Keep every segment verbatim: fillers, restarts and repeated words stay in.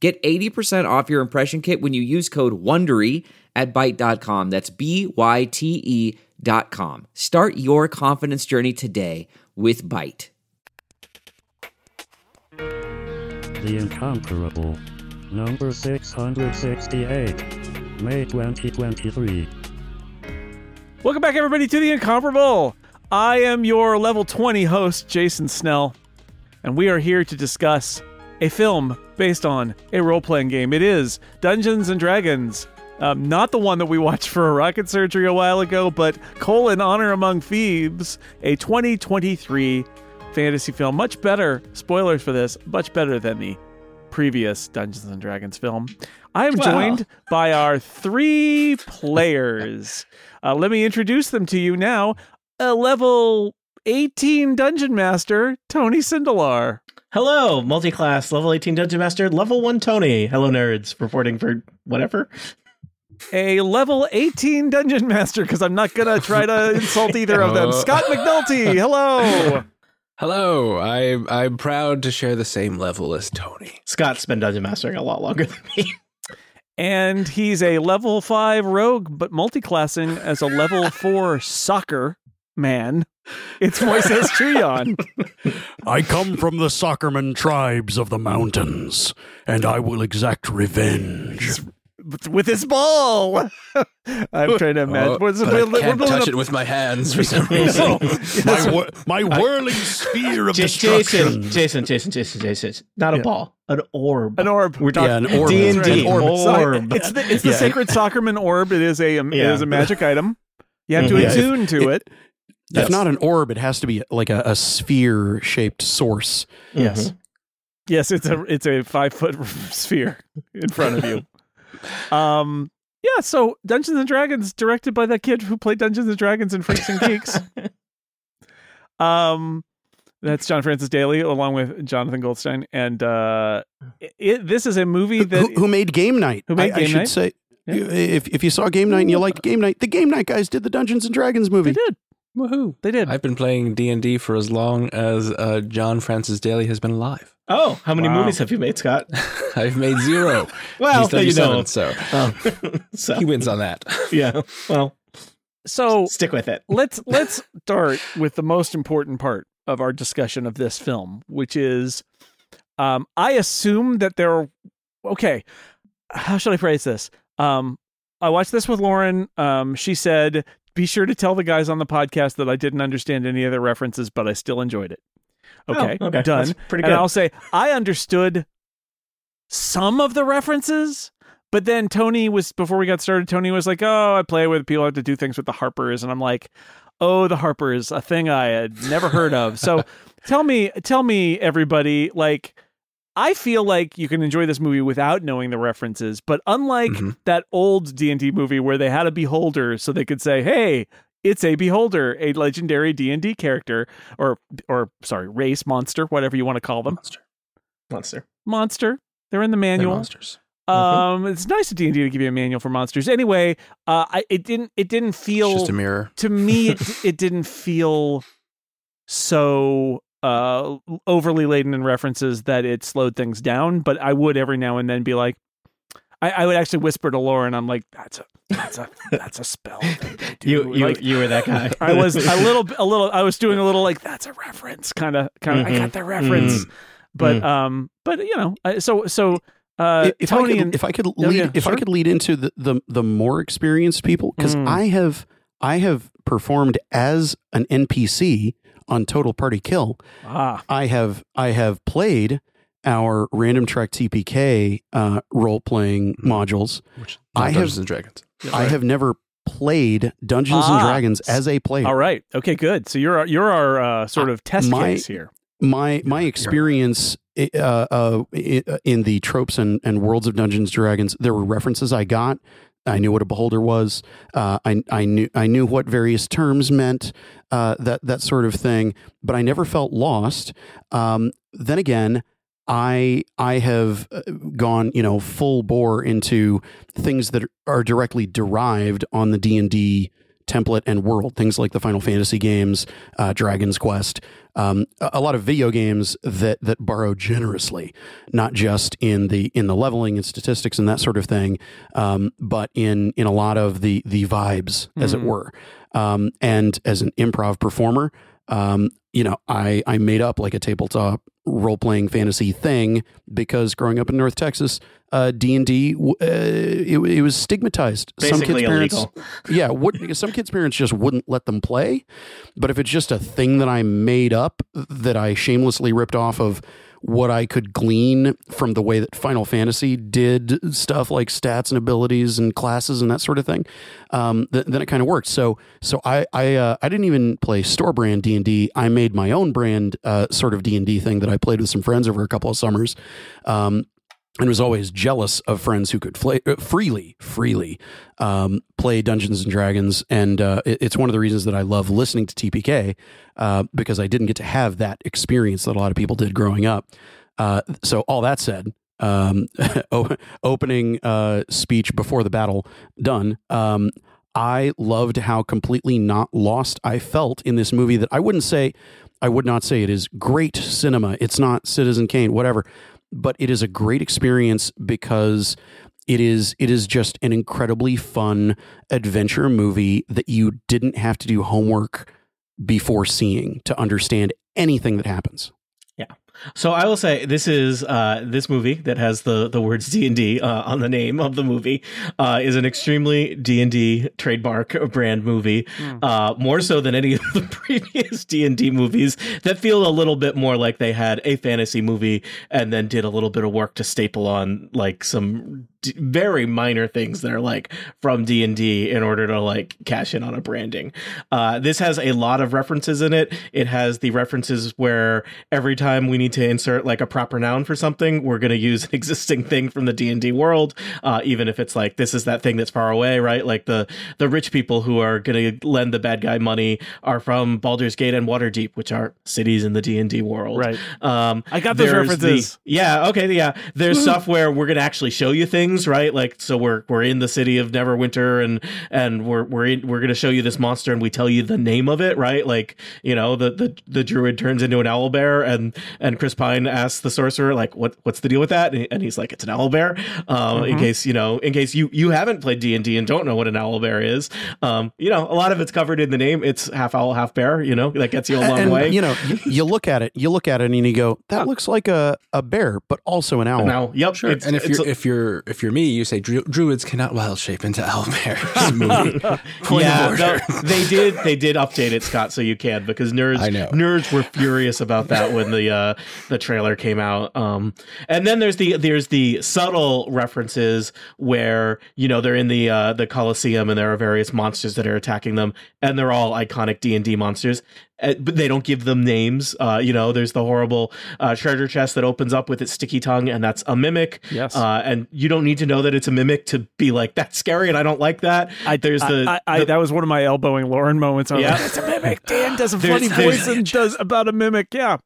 Get eighty percent off your impression kit when you use code WONDERY at byte dot com. That's B Y T E dot com. Start your confidence journey today with Byte. The Incomparable, number six hundred sixty-eight, May twenty twenty-three. Welcome back, everybody, to The Incomparable. I am your level twenty host, Jason Snell, and we are here to discuss a film based on a role-playing game. It is Dungeons and Dragons. Um, not the one that we watched for a rocket surgery a while ago, but colon Honor Among Thieves, a twenty twenty-three fantasy film. Much better, spoilers for this, much better than the previous Dungeons and Dragons film. I am well. joined by our three players. Uh, let me introduce them to you now. A level eighteen Dungeon Master, Tony Sindelar. Hello, multi-class, level eighteen Dungeon Master, level one Tony. Hello, nerds, reporting for whatever. A level eighteen Dungeon Master, because I'm not going to try to insult either of them. Scott McNulty, hello. Hello, I, I'm proud to share the same level as Tony. Scott's been Dungeon Mastering a lot longer than me. And he's a level five rogue, but multi-classing as a level four soccer man. It's Moises Tuyon. I come from the Sockerman tribes of the mountains, and I will exact revenge. With his ball! I'm trying to imagine. Oh, but we're, I we're can't touch up. it with my hands for some reason. my, wor- my whirling I, sphere of J- destruction. Jason, Jason, Jason, Jason, Jason. Not yeah. a ball. An orb. An orb. We're talking yeah, an orb. D and D. Right. An orb. orb. So it's the, it's the yeah. sacred Soccerman orb. It is a, um, yeah. it is a magic item. You have to yeah, attune if, to it. it Yes. If not an orb, it has to be like a, a sphere-shaped source. Yes, mm-hmm. yes, it's a it's a five foot sphere in front of you. um, yeah. So Dungeons and Dragons, directed by that kid who played Dungeons and Dragons in Freaks and Geeks. um, that's John Francis Daley, along with Jonathan Goldstein, and uh, it, this is a movie that who, who made Game Night. Who made I, Game I should Night? say yeah. if if you saw Game Night and you liked Game Night, the Game Night guys did the Dungeons and Dragons movie. They did. Woohoo. They did. I've been playing D and D for as long as uh, John Francis Daley has been alive. Oh, how many wow. movies have you made, Scott? I've made zero. Well, he's thirty-seven, you know. so. Um, so he wins on that. Yeah. Well, so stick with it. Let's let's start with the most important part of our discussion of this film, which is um, I assume that there are okay. How should I phrase this? Um, I watched this with Lauren. Um, she said, be sure to tell the guys on the podcast that I didn't understand any of their references, but I still enjoyed it. Okay, oh, okay. Done. That's pretty good. And I'll say I understood some of the references, but then Tony was, before we got started, Tony was like, oh, I play with people who have to do things with the Harpers. And I'm like, oh, the Harpers, a thing I had never heard of. So tell me, tell me, everybody, like, I feel like you can enjoy this movie without knowing the references, but unlike mm-hmm. that old D and D movie where they had a beholder so they could say, hey, it's a beholder, a legendary D and D character, or, or sorry, race, monster, whatever you want to call them. Monster. Monster. Monster. They're in the manual. They're monsters. Um, mm-hmm. It's nice of D and D to give you a manual for monsters. Anyway, uh, I, it didn't It didn't feel... It's just a mirror. To me, it, it didn't feel so... Uh, overly laden in references that it slowed things down, but I would every now and then be like, I, I would actually whisper to Lauren, I'm like, that's a that's a that's a spell. You you, like, you were that guy. I was a little a little. I was doing a little like that's a reference kind of kind of. Mm-hmm. I got the reference, mm-hmm. but mm-hmm. um, but you know, so so uh, if Tony I could, and, if I could lead oh, yeah, if sure? I could lead into the the, the more experienced people because mm. I have I have performed as an N P C. On Total Party Kill, ah. I have I have played our Random Trek T P K uh, role playing mm-hmm. modules. Which, I Dungeons have, and Dragons. Yeah, I right. have never played Dungeons ah. and Dragons as a player. All right, okay, good. So you're you're our uh, sort of test My, case here. my my experience uh, uh, in the tropes and, and worlds of Dungeons and Dragons, there were references I got. I knew what a beholder was. Uh, I I knew I knew what various terms meant, uh, that that sort of thing. But I never felt lost. Um, then again, I I have gone, you know, full bore into things that are directly derived on the D and D template and world. Things like the Final Fantasy games, uh, Dragon's Quest, um, a, a lot of video games that that borrow generously, not just in the in the leveling and statistics and that sort of thing, um, but in in a lot of the the vibes, as mm-hmm. it were. Um, and as an improv performer, um, you know, I I made up like a tabletop role-playing fantasy thing because growing up in North Texas, uh, D and D, uh, it, it was stigmatized. Basically some kids' illegal. Parents, yeah, would, some kids' parents just wouldn't let them play. But if it's just a thing that I made up that I shamelessly ripped off of what I could glean from the way that Final Fantasy did stuff like stats and abilities and classes and that sort of thing, um, th- then it kind of worked. So, so I I, uh, I didn't even play store brand D and D. I made my own brand uh, sort of D and D thing that I played with some friends over a couple of summers, um, and was always jealous of friends who could play uh, freely, freely um, play Dungeons and Dragons. And uh, it, it's one of the reasons that I love listening to T P K, uh, because I didn't get to have that experience that a lot of people did growing up. Uh, so all that said, um, opening uh, speech before the battle done. Um, I loved how completely not lost I felt in this movie that I wouldn't say, I would not say it is great cinema. It's not Citizen Kane, whatever. But it is a great experience because it is it is just an incredibly fun adventure movie that you didn't have to do homework before seeing to understand anything that happens. Yeah. So I will say this is uh, this movie that has the, the words D and D uh, on the name of the movie uh, is an extremely D and D trademark brand movie, mm. uh, more so than any of the previous D and D movies that feel a little bit more like they had a fantasy movie and then did a little bit of work to staple on like some d- very minor things that are like from D and D in order to like cash in on a branding. Uh, this has a lot of references in it. It has the references where every time we need to insert like a proper noun for something, we're going to use an existing thing from the D and D world, uh, even if it's like this is that thing that's far away, right? Like the the rich people who are going to lend the bad guy money are from Baldur's Gate and Waterdeep, which are cities in the D and D world. Right. Um, I got those references. The, yeah. Okay. Yeah. There's stuff where we're going to actually show you things, right? Like so we're we're in the city of Neverwinter, and and we're we're in, we're going to show you this monster, and we tell you the name of it, right? Like you know the the the druid turns into an owlbear, and and Chris Pine asks the sorcerer, like, what, what's the deal with that? And he's like, it's an owlbear. Um, mm-hmm. In case, you know, in case you, you haven't played D and D and don't know what an owlbear is. Um, you know, a lot of it's covered in the name. It's half owl, half bear, you know, that gets you a long and, way. You know, you look at it, you look at it and you go, that looks like a, a bear, but also an owl. An owl. Yep. Sure. It's, and if you're, a, if you're, if you're me, you say Dru- druids cannot wild shape into owlbears. Yeah, no, they did, they did update it, Scott. So you can, because nerds, I know. nerds were furious about that when the, uh, the trailer came out. Um, and then there's the there's the subtle references where, you know, they're in the uh, the Colosseum and there are various monsters that are attacking them, and they're all iconic D and D monsters, but they don't give them names. Uh, you know, there's the horrible uh, treasure chest that opens up with its sticky tongue, and that's a mimic. Yes. Uh, and you don't need to know that it's a mimic to be like, that's scary and I don't like that. I, there's I, the, I, I, the that was one of my elbowing Lauren moments. I'm yeah. like, it's a mimic. Dan does a funny voice and does about a mimic. Yeah.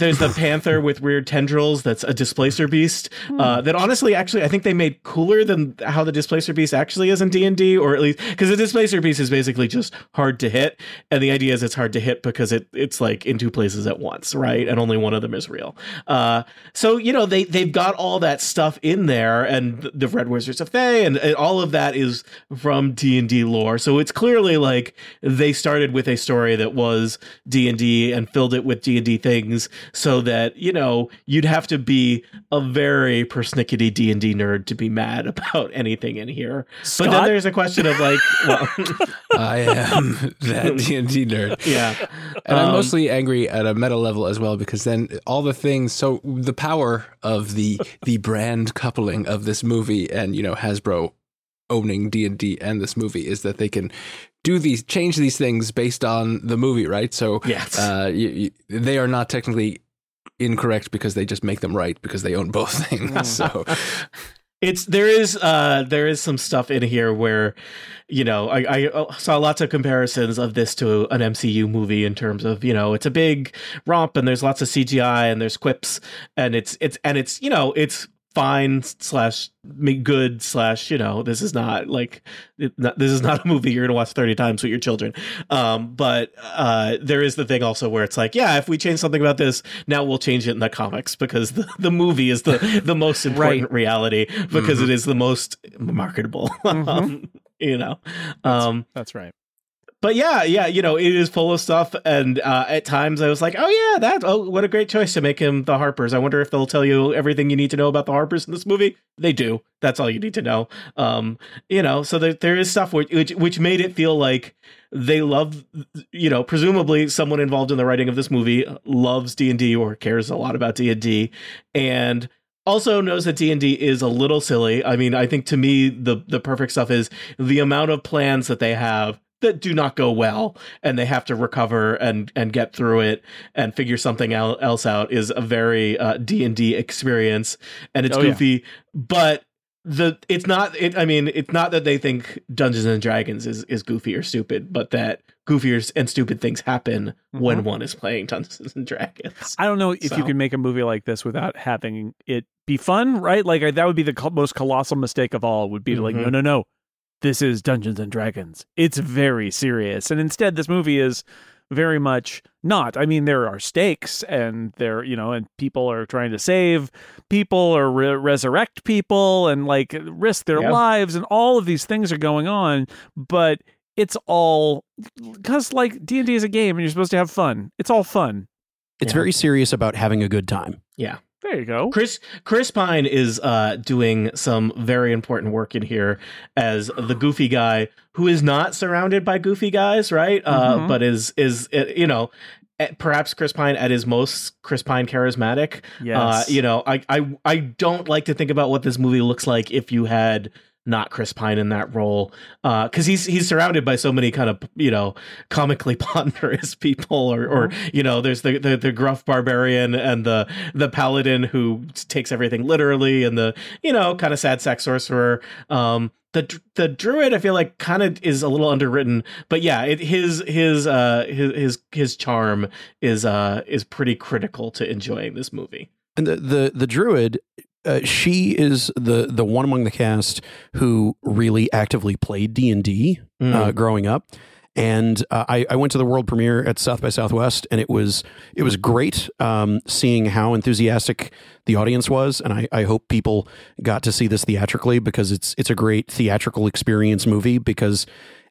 There's the panther with weird tendrils that's a displacer beast uh, that honestly, actually, I think they made cooler than how the displacer beast actually is in D and D, or at least because the displacer beast is basically just hard to hit. And the idea is it's hard to hit because it it's like in two places at once. Right. And only one of them is real. Uh, so, you know, they, they've got all that stuff in there, and the Red Wizards of Thay and, and all of that is from D and D lore. So it's clearly like they started with a story that was D and D and filled it with D and D things, so that, you know, you'd have to be a very persnickety D and D nerd to be mad about anything in here. Scott? But then there's a question of like, well, I am that D and D nerd. Yeah. And um, I'm mostly angry at a meta level as well, because then all the things, so the power of the the brand coupling of this movie and, you know, Hasbro owning D and D and this movie is that they can do these, change these things based on the movie, right? So yes. uh, you, you, they are not technically incorrect because they just make them right because they own both things. Mm. So it's there is uh, there is some stuff in here where, you know, I, I saw lots of comparisons of this to an M C U movie in terms of, you know, it's a big romp and there's lots of C G I and there's quips and it's it's and it's, you know, it's fine slash good slash, you know, this is not like this is not a movie you're going to watch thirty times with your children. Um, but uh, there is the thing also where it's like, yeah, if we change something about this, now we'll change it in the comics because the, the movie is the, the most important right. reality because mm-hmm. it is the most marketable, mm-hmm. um, you know. Um, that's, that's right. But yeah, yeah, you know, it is full of stuff. And uh, at times I was like, oh, yeah, that. Oh, what a great choice to make him the Harpers. I wonder if they'll tell you everything you need to know about the Harpers in this movie. They do. That's all you need to know. Um, you know, so there, there is stuff which, which which made it feel like they love, you know, presumably someone involved in the writing of this movie loves D and D or cares a lot about D and D. And also knows that D and D is a little silly. I mean, I think to me, the the perfect stuff is the amount of plans that they have that do not go well and they have to recover and, and get through it and figure something else out is a very uh, D and D experience. And it's oh, goofy, yeah. but the it's not it. I mean, it's not that they think Dungeons and Dragons is, is goofy or stupid, but that goofier and stupid things happen mm-hmm. when one is playing Dungeons and Dragons. I don't know if so. you can make a movie like this without having it be fun, right? Like that would be the most colossal mistake of all would be mm-hmm. like, no, no, no. This is Dungeons and Dragons. It's very serious. And instead, this movie is very much not. I mean, there are stakes and there, you know, and people are trying to save people or re- resurrect people and like risk their yeah. lives. And all of these things are going on. But it's all because like D and D is a game and you're supposed to have fun. It's all fun. It's yeah. very serious about having a good time. Yeah. There you go. Chris Chris Pine is uh, doing some very important work in here as the goofy guy who is not surrounded by goofy guys, right? Mm-hmm. Uh, but is, is you know, perhaps Chris Pine at his most Chris Pine charismatic. Yes. Uh, you know, I, I, I don't like to think about what this movie looks like if you had not Chris Pine in that role, because uh, he's he's surrounded by so many kind of, you know, comically ponderous people or, or you know, there's the, the the gruff barbarian and the the paladin who takes everything literally and the, you know, kind of sad sack sorcerer. Um, the the druid, I feel like, kind of is a little underwritten. But yeah, it, his his uh his his his charm is uh is pretty critical to enjoying this movie. And the the, the druid. Uh, she is the the one among the cast who really actively played D and D mm. uh, growing up, and uh, I, I went to the world premiere at South by Southwest, and it was it was great um, seeing how enthusiastic the audience was, and I, I hope people got to see this theatrically because it's it's a great theatrical experience movie because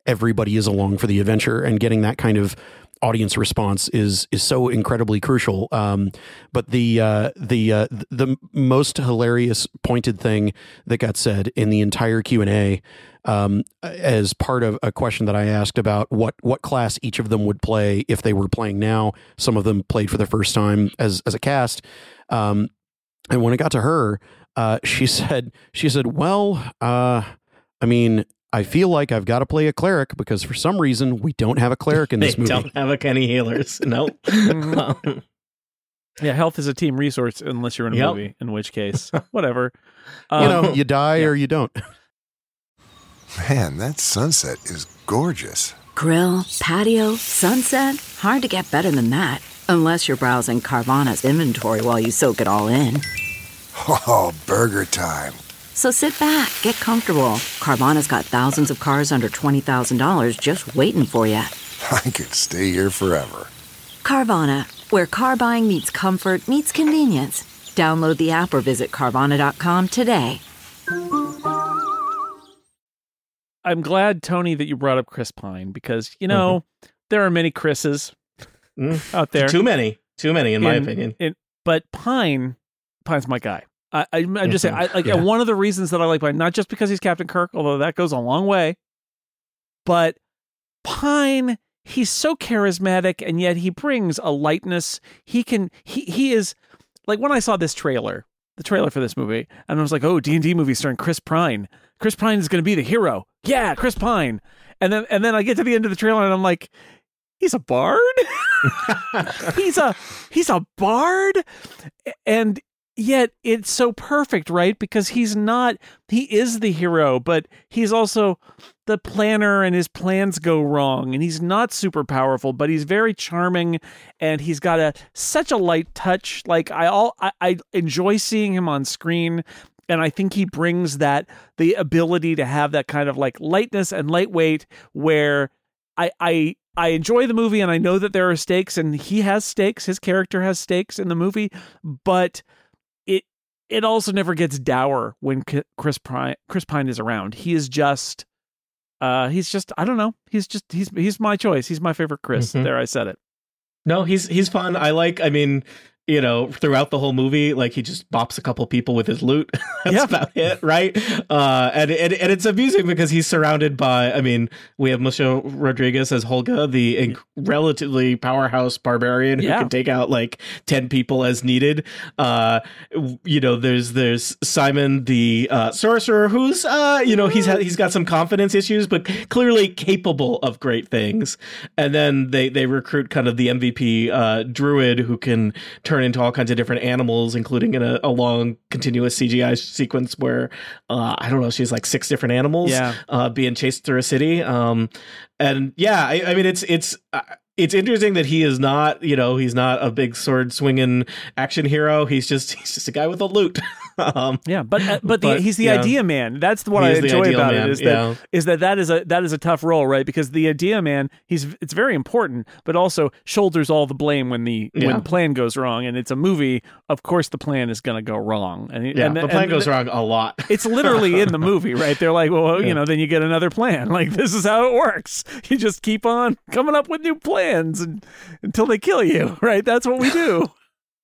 everybody is along for the adventure, and getting that kind of audience response is is so incredibly crucial. Um, but the uh, the uh, the most hilarious pointed thing that got said in the entire Q and A um, as part of a question that I asked about what what class each of them would play if they were playing now. Some of them played for the first time as as a cast, um, and when it got to her, uh, she said she said, "Well, uh, I mean." I feel like I've got to play a cleric because for some reason we don't have a cleric in this they movie. They don't have a any healers. No. um. Yeah, health is a team resource unless you're in a yep. movie, in which case, whatever. Um, you know, you die yeah. or you don't. Man, that sunset is gorgeous. Grill, patio, sunset. Hard to get better than that. Unless you're browsing Carvana's inventory while you soak it all in. Oh, burger time. So sit back, get comfortable. Carvana's got thousands of cars under twenty thousand dollars just waiting for you. I could stay here forever. Carvana, where car buying meets comfort meets convenience. Download the app or visit Carvana dot com today. I'm glad, Tony, that you brought up Chris Pine because, you know, mm-hmm. there are many Chris's mm. out there. Too many. Too many, in, in my opinion. In, but Pine, Pine's my guy. I, I'm, I'm just saying, I, like yeah. one of the reasons that I like Pine, not just because he's Captain Kirk, although that goes a long way, but Pine, he's so charismatic, and yet he brings a lightness. He can, he he is like when I saw this trailer, the trailer for this movie, and I was like, oh, D and D movie starring Chris Pine. Chris Pine is going to be the hero. Yeah, Chris Pine. And then and then I get to the end of the trailer, and I'm like, he's a bard. he's a he's a bard, and yet it's so perfect, right? Because he's not he is the hero, but he's also the planner, and his plans go wrong, and he's not super powerful, but he's very charming, and he's got a such a light touch. Like I all I, I enjoy seeing him on screen. And I think he brings that, the ability to have that kind of like lightness and lightweight, where I I I enjoy the movie, and I know that there are stakes, and he has stakes, his character has stakes in the movie, but it it also never gets dour when Chris Pine Chris Pine is around. He is just uh he's just I don't know he's just he's he's my choice. He's my favorite Chris. Mm-hmm. There, I said it. No, he's he's fun. I like. I mean. You know, throughout the whole movie, like he just bops a couple people with his loot. That's yeah. about it, right? Uh, and, and and it's amusing because he's surrounded by, I mean, we have Michelle Rodriguez as Holga, the inc- relatively powerhouse barbarian who yeah. can take out like ten people as needed. Uh, you know, there's there's Simon, the uh, sorcerer, who's uh, you know, he's ha- he's got some confidence issues, but clearly capable of great things. And then they they recruit kind of the M V P uh, druid, who can turn into all kinds of different animals, including in a, a long continuous C G I sequence where uh, I don't know, she's like six different animals yeah. uh, being chased through a city. Um, and yeah, I, I mean, it's it's uh, it's interesting that he is not, you know, he's not a big sword swinging action hero. He's just he's just a guy with a loot. um, yeah, but uh, but, the, but he's the yeah. idea man. That's what I enjoy about man. it is that yeah. is that that is a that is a tough role, right? Because the idea man, he's it's very important, but also shoulders all the blame when the yeah. when the plan goes wrong. And it's a movie, of course the plan is going to go wrong. And, yeah, and the plan and, goes and, wrong a lot. It's literally in the movie, right? They're like, well, yeah. you know, then you get another plan. Like, this is how it works. You just keep on coming up with new plans and, until they kill you, right? That's what we do.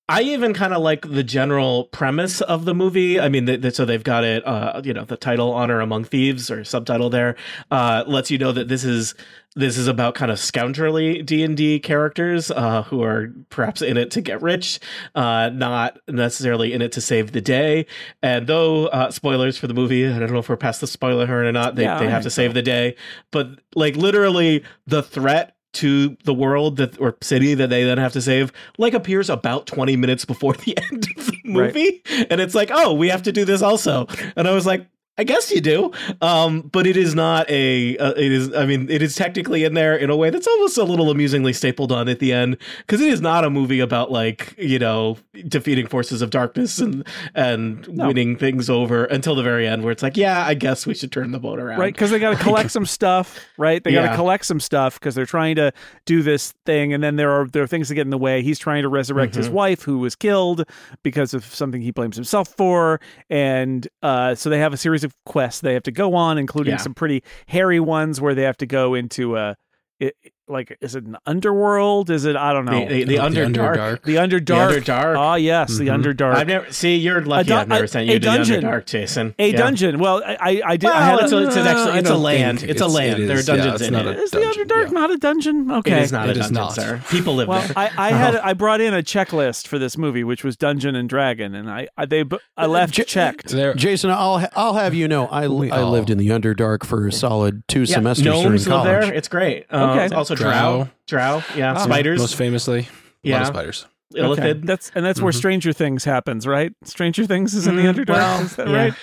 I even kind of like the general premise of the movie. I mean, th- th- so they've got it, uh, you know, the title Honor Among Thieves, or subtitle there, uh, lets you know that this is this is about kind of scoundrelly D and D characters uh, who are perhaps in it to get rich, uh, not necessarily in it to save the day. And though uh, spoilers for the movie, I don't know if we're past the spoiler horn or not, they, yeah, they have to so. save the day. But like literally the threat to the world that or city that they then have to save like appears about twenty minutes before the end of the movie. Right. And it's like, oh, we have to do this also. And I was like, I guess you do. Um, but it is not a, uh, it is, I mean, it is technically in there in a way that's almost a little amusingly stapled on at the end. Cause it is not a movie about like, you know, defeating forces of darkness and, and no. winning things over until the very end where it's like, yeah, I guess we should turn the boat around. Right. Cause they got to collect some stuff, right? They got to yeah. collect some stuff cause they're trying to do this thing. And then there are, there are things that get in the way. He's trying to resurrect mm-hmm. his wife who was killed because of something he blames himself for. And, uh, so they have a series of quests they have to go on, including yeah. some pretty hairy ones where they have to go into a it, like is it an underworld is it I don't know the, the, the, under the Underdark dark. the Underdark Dark. Ah, yes mm-hmm. the Underdark. I've never see you're lucky du- I've never sent you to dungeon. the Underdark, Jason. a yeah. dungeon well I I did well, I had it's, a, it's, actually, it's a land it's a land it there are dungeons yeah, in it. Is dungeon. the Underdark yeah. not a dungeon? Okay, it is not it a dungeon not. sir people live well, there. I, I had I brought in a checklist for this movie which was Dungeon and Dragon, and I, I they I left J- checked there. Jason, I'll I'll have you know I li- I lived in the Underdark for a solid two semesters during college. It's great. Okay. Also Drow, drow, drow yeah, oh, spiders. Most famously, yeah, a lot of spiders. Illithid. Okay. That's and that's mm-hmm. where Stranger Things happens, right? Stranger Things is in mm-hmm. the Underdark, well, is that yeah. right?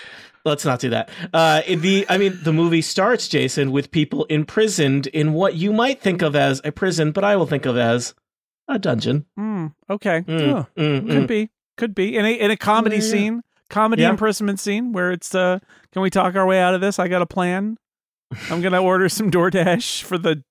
Let's not do that. Uh, the I mean, the movie starts, Jason, with people imprisoned in what you might think of as a prison, but I will think of as a dungeon. Mm, okay, mm, oh, mm, could mm. be, could be in a in a comedy yeah, yeah. scene, comedy yeah. imprisonment scene where it's. Uh, can we talk our way out of this? I got a plan. I'm gonna order some DoorDash for the.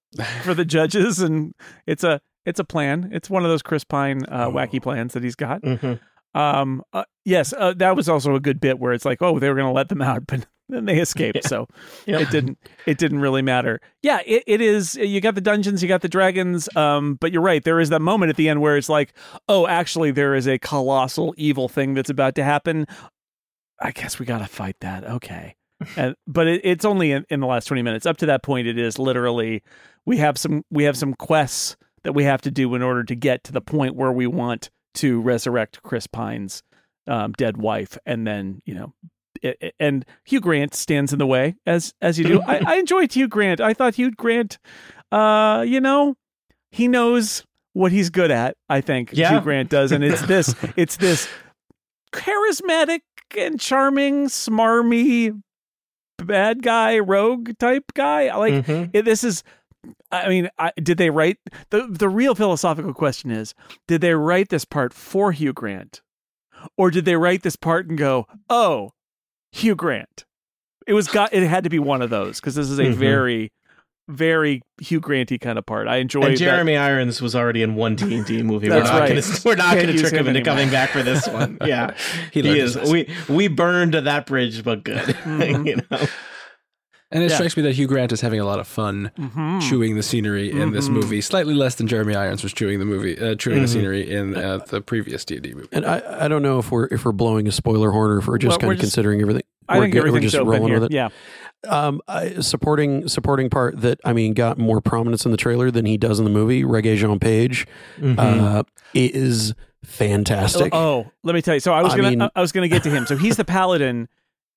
for the judges, and it's a it's a plan. It's one of those Chris Pine uh, oh. wacky plans that he's got. Mm-hmm. Um, uh, yes, uh, that was also a good bit where it's like, oh, they were going to let them out, but then they escaped, yeah. so yeah. it didn't it didn't really matter. Yeah, it, it is. You got the dungeons, you got the dragons, um, but you're right. There is that moment at the end where it's like, oh, actually, there is a colossal evil thing that's about to happen. I guess we got to fight that. Okay. And, but it, it's only in, in the last twenty minutes. Up to that point, it is literally we have some we have some quests that we have to do in order to get to the point where we want to resurrect Chris Pine's um, dead wife, and then you know, it, it, and Hugh Grant stands in the way as as you do. I, I enjoyed Hugh Grant. I thought Hugh Grant, uh, you know, he knows what he's good at, I think. Yeah. Hugh Grant does, and it's this it's this charismatic and charming, smarmy bad guy, rogue type guy. Like mm-hmm. it, this is I mean, I, did they write the the real philosophical question is, did they write this part for Hugh Grant? Or did they write this part and go, "Oh, Hugh Grant." It was got it had to be one of those, because this is a mm-hmm. very very Hugh Grant-y kind of part. I enjoyed it. And Jeremy that. Irons was already in one D and D movie. We're not right. gonna, we're not going to trick him into anymore. coming back for this one. Yeah. he he is. We we burned that bridge, but good. Mm-hmm. you know? And it yeah. strikes me that Hugh Grant is having a lot of fun mm-hmm. chewing the scenery in mm-hmm. this movie, slightly less than Jeremy Irons was chewing the movie, uh, chewing mm-hmm. the scenery in uh, the previous D and D movie. And I, I don't know if we're if we're blowing a spoiler horn or if we're just well, kind we're of just, considering everything. I we're think good, everything's we're just rolling here. with it. Yeah. Um, I, supporting supporting part that I mean got more prominence in the trailer than he does in the movie. Regé-Jean Page mm-hmm. uh, is fantastic. Oh, oh, let me tell you. So I was I gonna mean, I was gonna get to him. So he's the paladin,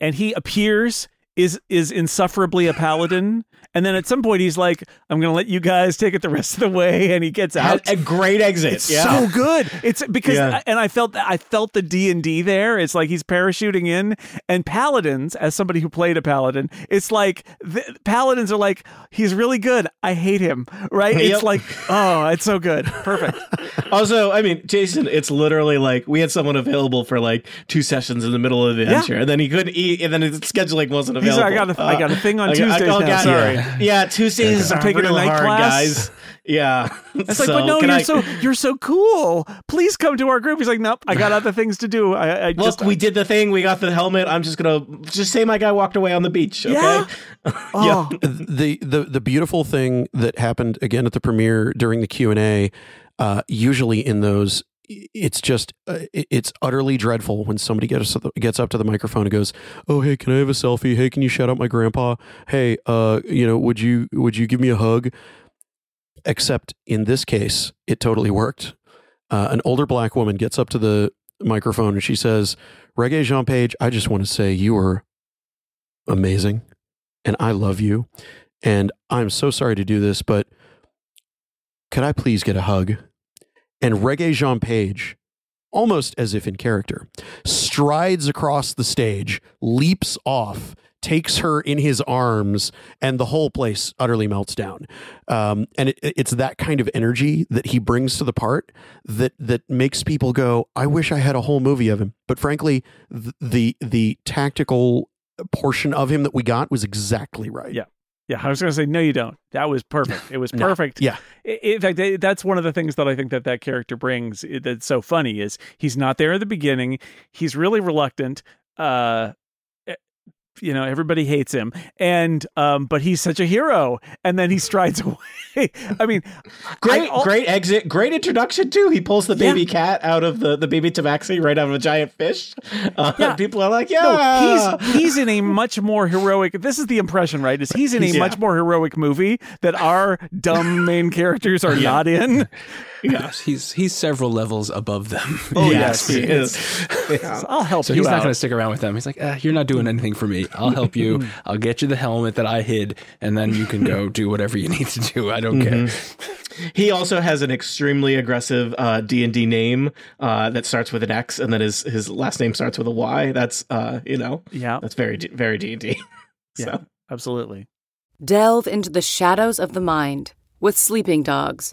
and he appears. is is insufferably a paladin, and then at some point he's like, I'm gonna let you guys take it the rest of the way, and he gets out. Had a great exit. It's yeah. so good. It's because yeah. I, and I felt I felt the D and D there. It's like he's parachuting in, and paladins, as somebody who played a paladin, it's like the, paladins are like, he's really good, I hate him, right? Yep. It's like, oh, it's so good. Perfect. Also, I mean, Jason, it's literally like we had someone available for like two sessions in the middle of the adventure, yeah. and then he couldn't eat, and then his scheduling wasn't available. Available. I got a, uh, I got a thing on I, Tuesdays I, oh, now. God, sorry, yeah, yeah Tuesdays okay. are I'm taking real a night hard, class. guys. Yeah, it's so, like, but no, you're I... so you're so cool. Please come to our group. He's like, nope, I got other things to do. I, I look, just, we I... did the thing. We got the helmet. I'm just gonna just say my guy walked away on the beach. Okay. Yeah. oh. yeah. The the the beautiful thing that happened again at the premiere during the Q and A. Uh, usually in those. It's just, uh, it's utterly dreadful when somebody gets gets up to the microphone and goes, "Oh, hey, can I have a selfie? Hey, can you shout out my grandpa? Hey, uh, you know, would you would you give me a hug?" Except in this case, it totally worked. Uh, an older black woman gets up to the microphone and she says, "Regé-Jean Page, I just want to say you are amazing, and I love you, and I'm so sorry to do this, but could I please get a hug?" And Regé-Jean Page, almost as if in character, strides across the stage, leaps off, takes her in his arms, and the whole place utterly melts down. Um, and it, it's that kind of energy that he brings to the part that that makes people go, I wish I had a whole movie of him. But frankly, the the, the tactical portion of him that we got was exactly right. Yeah. Yeah, I was going to say, no, you don't. That was perfect. It was perfect. no, yeah. In fact, that's one of the things that I think that that character brings that's so funny is he's not there at the beginning. He's really reluctant. Uh, you know, everybody hates him. And um, but he's such a hero. And then he strides away. I mean, great, I al- great exit. Great introduction, too. He pulls the baby yeah. cat out of the, the baby tabaxi right out of a giant fish. Uh, yeah. People are like, yeah, no, he's he's in a much more heroic. This is the impression, right? Is he's in a yeah. much more heroic movie that our dumb main characters are yeah. not in. Yes, he's he's several levels above them. Oh, yes, yes he is. Yeah. I'll help so you out. So he's not going to stick around with them. He's like, eh, you're not doing anything for me. I'll help you. I'll get you the helmet that I hid, and then you can go do whatever you need to do. I don't mm-hmm. care. He also has an extremely aggressive uh, D and D name uh, that starts with an X, and then his, his last name starts with a Y. That's, uh, you know, yeah. that's very, very D and D. Yeah, so. Absolutely. Delve into the shadows of the mind with Sleeping Dogs,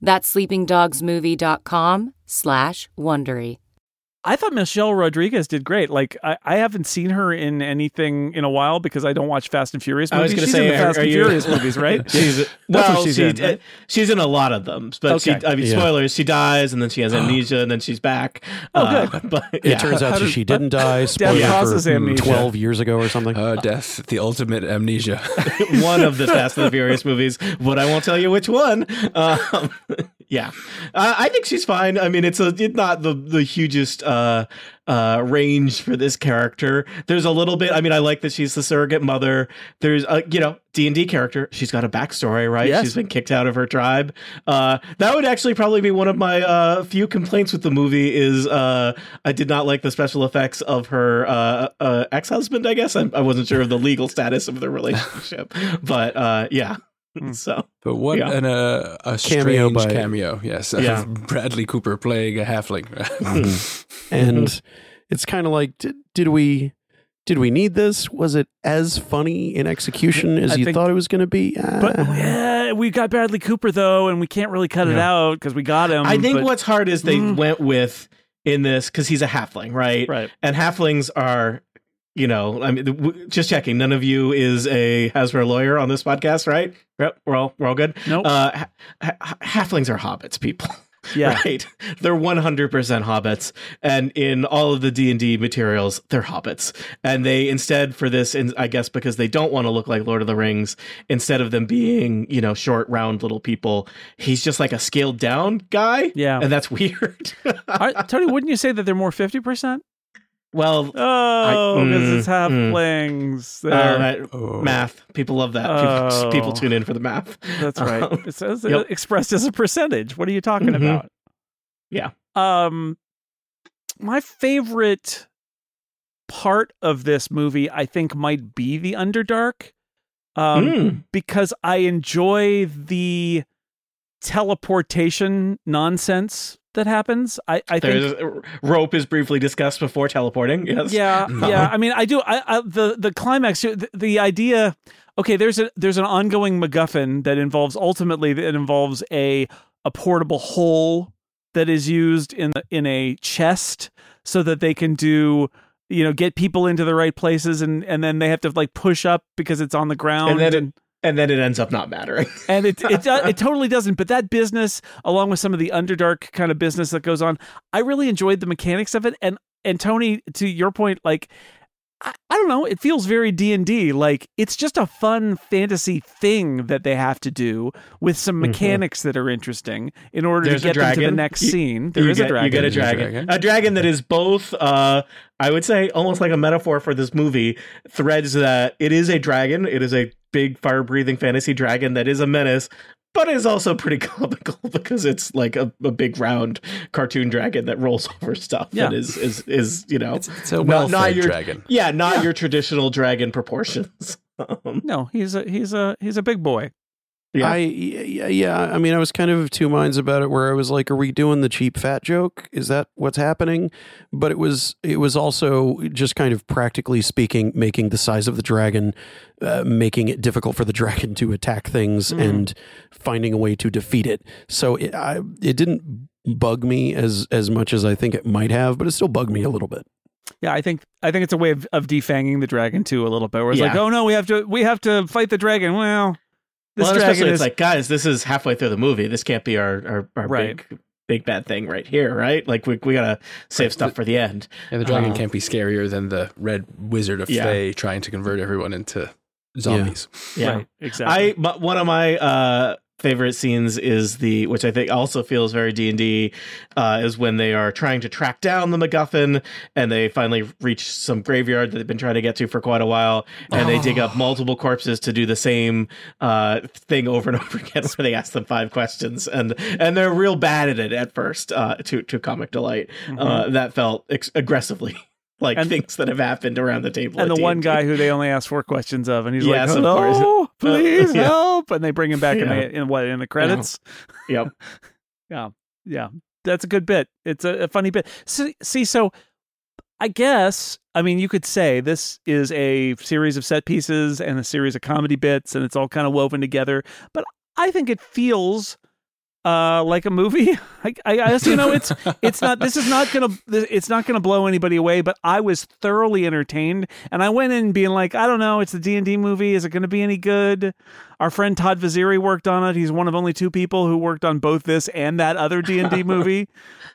That's sleepingdogsmovie.com slash Wondery. I thought Michelle Rodriguez did great. Like, I, I haven't seen her in anything in a while because I don't watch Fast and Furious movies. I was going to say, in the Fast and you, Furious movies, right? she's, that's well, what she's she, in. Right? She's in a lot of them. But okay. she, I mean, yeah. spoilers, she dies, and then she has amnesia, and then she's back. Oh, uh, good. But, yeah. It turns out did, she didn't die. Spoiler death for amnesia. twelve years ago or something. Uh, death, the ultimate amnesia. One of the Fast and the Furious movies, but I won't tell you which one. Um, Yeah, uh, I think she's fine. I mean, it's a, it's not the, the hugest uh, uh, range for this character. There's a little bit. I mean, I like that she's the surrogate mother. There's, a, you know, D and D character. She's got a backstory, right? Yes. She's been kicked out of her tribe. Uh, that would actually probably be one of my uh, few complaints with the movie is uh, I did not like the special effects of her uh, uh, ex-husband, I guess. I, I wasn't sure of the legal status of their relationship. But uh, yeah. So, but what yeah. an uh, a cameo strange by, cameo, yes, yeah. of Bradley Cooper playing a halfling, mm-hmm. and it's kind of like, did, did we did we need this? Was it as funny in execution as I you think, thought it was going to be? Uh, but yeah, we got Bradley Cooper though, and we can't really cut yeah. it out because we got him. I think but, what's hard is they mm. went with in this because he's a halfling, right? Right, and halflings are. You know, I mean, w- just checking. None of you is a Hasbro lawyer on this podcast, right? Yep, we're all we're all good. No, nope. uh, ha- ha- halflings are hobbits, people. Yeah, right. They're one hundred percent hobbits, and in all of the D and D materials, they're hobbits. And they instead for this, in, I guess, because they don't want to look like Lord of the Rings. Instead of them being, you know, short, round, little people, he's just like a scaled down guy. Yeah, and that's weird. I, Tony, wouldn't you say that they're more fifty percent? Well, oh, because mm, it's halflings. Mm. Uh, oh. Math. People love that. Oh. People, people tune in for the math. That's right. Um, it says yep. expressed as a percentage. What are you talking mm-hmm. about? Yeah. Um, my favorite part of this movie, I think, might be the Underdark, um, mm. because I enjoy the teleportation nonsense that happens. I, I think rope is briefly discussed before teleporting. Yes. Yeah. Yeah. I mean, I do. I, I the, the climax, the, the idea, okay, there's a, there's an ongoing MacGuffin that involves ultimately that involves a, a portable hole that is used in the, in a chest so that they can do, you know, get people into the right places. And, and then they have to like push up because it's on the ground. And then and, it, And then it ends up not mattering. and it it uh, it totally doesn't. But that business, along with some of the Underdark kind of business that goes on, I really enjoyed the mechanics of it. And and Tony, to your point, like, I, I don't know, it feels very D and D. Like, it's just a fun fantasy thing that they have to do with some mechanics mm-hmm. that are interesting in order There's to get them to the next you, scene. There is get, a dragon. You get a dragon. a dragon. A dragon that is both... Uh, I would say almost like a metaphor for this movie threads that it is a dragon. It is a big fire breathing fantasy dragon that is a menace, but is also pretty comical because it's like a, a big round cartoon dragon that rolls over stuff. Yeah. That is, is, is, you know, it's, it's a well fed dragon. Yeah. Not yeah. your traditional dragon proportions. um, no, he's a, he's a, he's a big boy. Yeah. I, yeah, yeah. I mean, I was kind of of two minds about it where I was like, are we doing the cheap fat joke? Is that what's happening? But it was, it was also just kind of practically speaking, making the size of the dragon, uh, making it difficult for the dragon to attack things mm. and finding a way to defeat it. So it, I, it didn't bug me as, as much as I think it might have, but it still bugged me a little bit. Yeah, I think I think it's a way of, of defanging the dragon too a little bit. Where it's yeah. like, oh no, we have to, we have to fight the dragon. Well. This well, especially is... it's like, guys, this is halfway through the movie. This can't be our, our, our right. big, big bad thing right here, right? Like, we we gotta save right. stuff for the end. And the dragon um, can't be scarier than the Red Wizard of yeah. Thay trying to convert everyone into zombies. Yeah, yeah. Right, exactly. I but one of my uh, favorite scenes is the, which I think also feels very D and D, uh, is when they are trying to track down the MacGuffin and they finally reach some graveyard that they've been trying to get to for quite a while, and oh. they dig up multiple corpses to do the same uh, thing over and over again where they ask them five questions, and and they're real bad at it at first, uh, to, to comic delight. Mm-hmm. Uh, that felt ex- aggressively like and, things that have happened around the table. And the D and D. One guy who they only ask four questions of, and he's yes, like, hello, please uh, yeah. help. And they bring him back yeah. in, the, in what, in the credits? Yeah. Yep. yeah. Yeah. That's a good bit. It's a, a funny bit. See, see, so I guess, I mean, you could say this is a series of set pieces and a series of comedy bits, and it's all kind of woven together. But I think it feels... Uh, like a movie, I, I guess, you know, it's it's not. This is not gonna. It's not gonna blow anybody away. But I was thoroughly entertained, and I went in being like, I don't know, it's a D and D movie. Is it going to be any good? Our friend Todd Vaziri worked on it. He's one of only two people who worked on both this and that other D and D movie.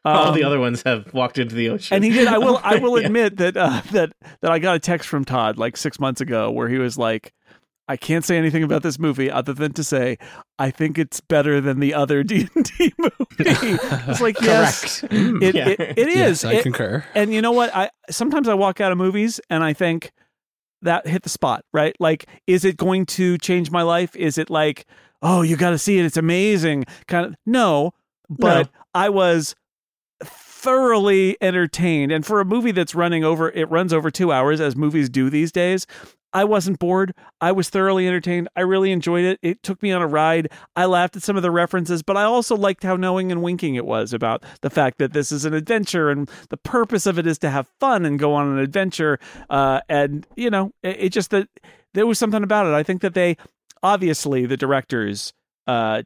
Um, All the other ones have walked into the ocean. And he did. I will. I will admit yeah. that uh, that that I got a text from Todd like six months ago where he was like, I can't say anything about this movie other than to say I think it's better than the other D and D movie. It's like, yes, correct. It, yeah. it, it is. Yes, I it, concur. And you know what? I sometimes I walk out of movies and I think that hit the spot, right? Like, is it going to change my life? Is it like, oh, you got to see it, it's amazing? Kind of. No, but no. I was thoroughly entertained. And for a movie that's running over, it runs over two hours as movies do these days. I wasn't bored. I was thoroughly entertained. I really enjoyed it. It took me on a ride. I laughed at some of the references, but I also liked how knowing and winking it was about the fact that this is an adventure and the purpose of it is to have fun and go on an adventure. Uh, and, you know, it, it just that there was something about it. I think that they obviously the directors uh,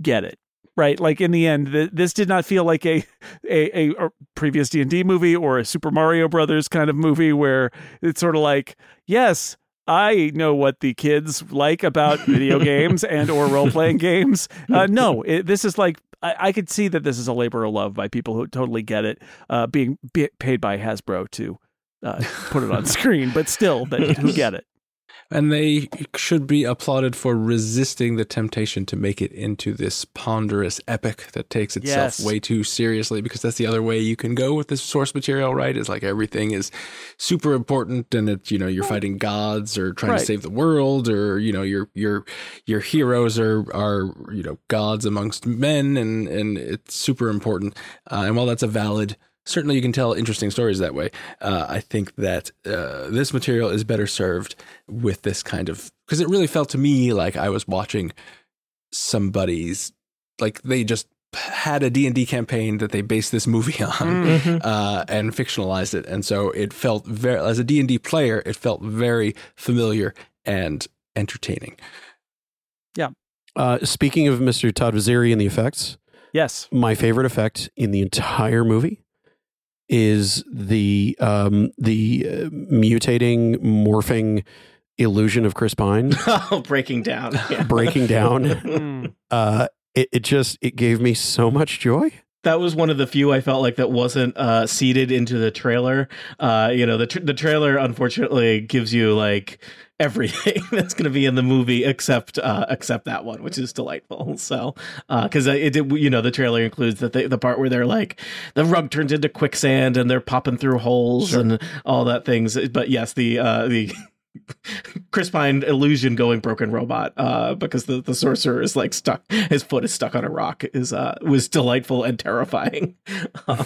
get it. Right, like in the end, the, this did not feel like a a, a previous D and D movie or a Super Mario Brothers kind of movie where it's sort of like, yes, I know what the kids like about video games and or role playing games. Uh, no, it, this is like I, I could see that this is a labor of love by people who totally get it, uh, being be- paid by Hasbro to uh, put it on screen, but still, that who get it. And they should be applauded for resisting the temptation to make it into this ponderous epic that takes itself yes. way too seriously, because that's the other way you can go with this source material, right? It's like everything is super important and it, you know, you're fighting gods or trying right. to save the world, or, you know, your your your heroes are, are you know, gods amongst men, and, and it's super important. Uh, and while that's a valid certainly you can tell interesting stories that way. Uh, I think that uh, this material is better served with this kind of, because it really felt to me like I was watching somebody's, like they just had a D and D campaign that they based this movie on mm-hmm. uh, and fictionalized it. And so it felt very, as a D and D player, it felt very familiar and entertaining. Yeah. Uh, speaking of Mister Todd Vaziri and the effects. Yes. My favorite effect in the entire movie is the um, the uh, mutating, morphing illusion of Chris Pine. Oh, breaking down. Yeah. Breaking down. uh, it, it just, it gave me so much joy. That was one of the few I felt like that wasn't uh, seeded into the trailer. Uh, you know, the tr- the trailer, unfortunately, gives you like everything that's going to be in the movie except uh, except that one, which is delightful. So because uh, it, it, you know, the trailer includes that they, the part where they're like the rug turns into quicksand and they're popping through holes sure. and all that things. But yes, the uh, the. Chris Pine illusion going broken robot uh, because the, the sorcerer is like stuck. His foot is stuck on a rock is uh, was delightful and terrifying. Uh,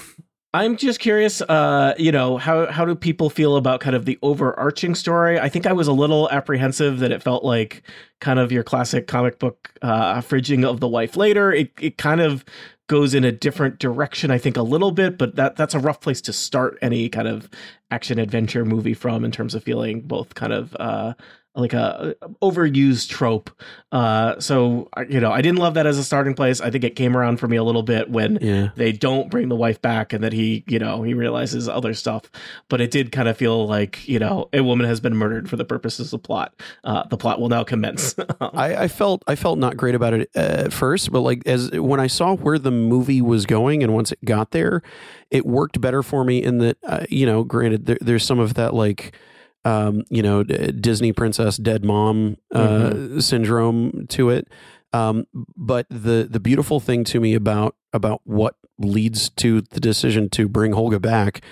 I'm just curious, uh, you know, how, how do people feel about kind of the overarching story? I think I was a little apprehensive that it felt like kind of your classic comic book uh, fridging of the wife later. It, it kind of goes in a different direction, I think, a little bit, but that that's a rough place to start any kind of action adventure movie from in terms of feeling both kind of uh, like a overused trope. Uh, so, you know, I didn't love that as a starting place. I think it came around for me a little bit when yeah. they don't bring the wife back and that he, you know, he realizes other stuff, but it did kind of feel like, you know, a woman has been murdered for the purposes of plot. Uh, the plot will now commence. I, I felt, I felt not great about it at first, but like as when I saw where the movie was going and once it got there, it worked better for me in that, uh, you know, granted there, there's some of that like, um, you know, D- Disney princess dead mom uh, mm-hmm. syndrome to it. Um, but the the beautiful thing to me about about what leads to the decision to bring Holga back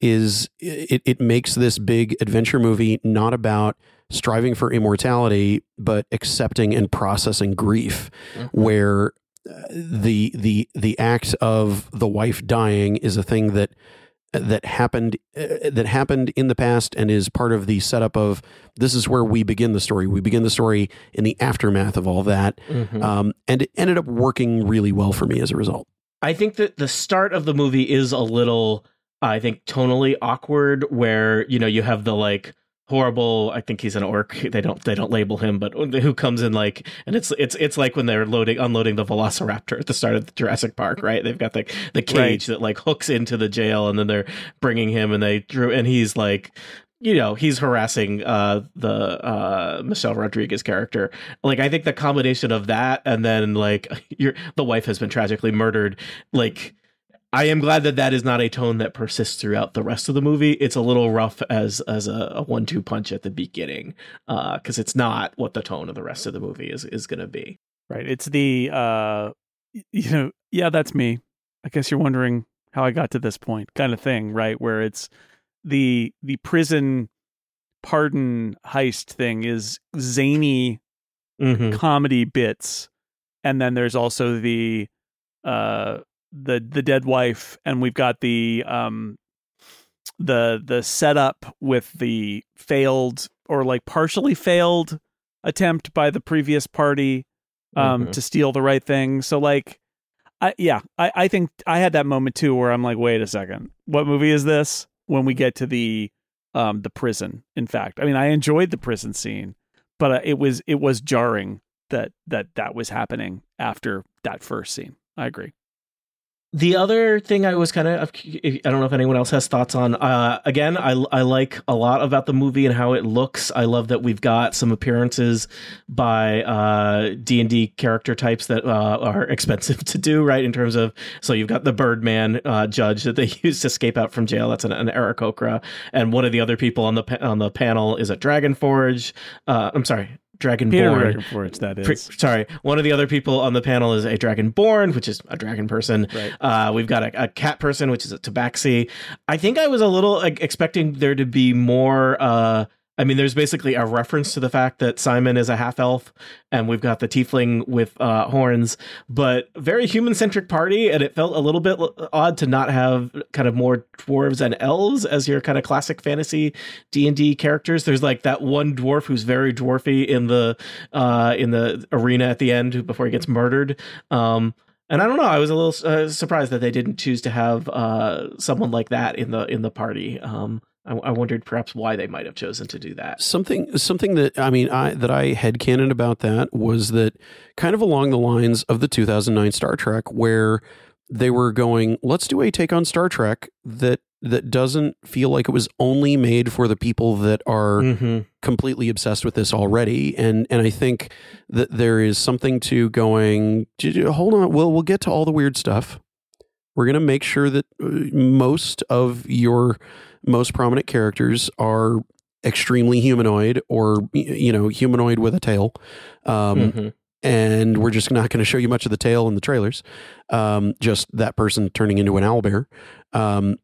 is it, it makes this big adventure movie not about striving for immortality, but accepting and processing grief, mm-hmm. where the the the act of the wife dying is a thing that that happened uh, that happened in the past and is part of the setup of this is where we begin the story. We begin the story in the aftermath of all that. Mm-hmm. Um, and it ended up working really well for me as a result. I think that the start of the movie is a little, I think, tonally awkward where, you know, you have the like horrible, I think he's an orc. They don't they don't label him, but who comes in like, and it's it's it's like when they're loading unloading the velociraptor at the start of the Jurassic Park, right? They've got like the, the cage right. that like hooks into the jail, and then they're bringing him, and they drew, and he's like, you know, he's harassing uh, the uh, Michelle Rodriguez character. Like, I think the combination of that, and then like your the wife has been tragically murdered, like. I am glad that that is not a tone that persists throughout the rest of the movie. It's a little rough as as a, a one-two punch at the beginning, because uh, it's not what the tone of the rest of the movie is is going to be. Right. It's the, uh, you know, yeah, that's me. I guess you're wondering how I got to this point kind of thing, right? Where it's the the prison pardon heist thing is zany mm-hmm. comedy bits. And then there's also the uh, the the dead wife, and we've got the um, the the setup with the failed or like partially failed attempt by the previous party um, mm-hmm. to steal the right thing. So like, I, yeah, I, I think I had that moment too where I'm like, wait a second, what movie is this? When we get to the um, the prison, in fact, I mean, I enjoyed the prison scene, but uh, it was it was jarring. that that that was happening after that first scene. I agree. The other thing I was kind of, I don't know if anyone else has thoughts on, uh, again, I, I like a lot about the movie and how it looks. I love that we've got some appearances by uh, D and D character types that uh, are expensive to do, right? In terms of, so you've got the Birdman uh, judge that they use to escape out from jail. That's an, an Eric Okra. And one of the other people on the pa- on the panel is a Dragonforge. Uh, I'm sorry. Dragonborn. Dragonforge, that is. Pre- sorry. One of the other people on the panel is a Dragonborn, which is a dragon person. Right. Uh, we've got a, a cat person, which is a Tabaxi. I think I was a little like, expecting there to be more. Uh, I mean, there's basically a reference to the fact that Simon is a half elf and we've got the tiefling with uh, horns, but very human centric party. And it felt a little bit odd to not have kind of more dwarves and elves as your kind of classic fantasy D and D characters. There's like that one dwarf who's very dwarfy in the uh, in the arena at the end before he gets murdered. Um, and I don't know. I was a little uh, surprised that they didn't choose to have uh, someone like that in the in the party. Um I wondered perhaps why they might have chosen to do that. Something, something that I mean, I that I headcanoned about that was that kind of along the lines of the two thousand nine Star Trek, where they were going, let's do a take on Star Trek that that doesn't feel like it was only made for the people that are mm-hmm. completely obsessed with this already. And and I think that there is something to going, hold on, we'll we'll get to all the weird stuff. We're going to make sure that most of your most prominent characters are extremely humanoid or, you know, humanoid with a tail. Um, mm-hmm. And we're just not going to show you much of the tail in the trailers. Um, just that person turning into an owlbear. Um,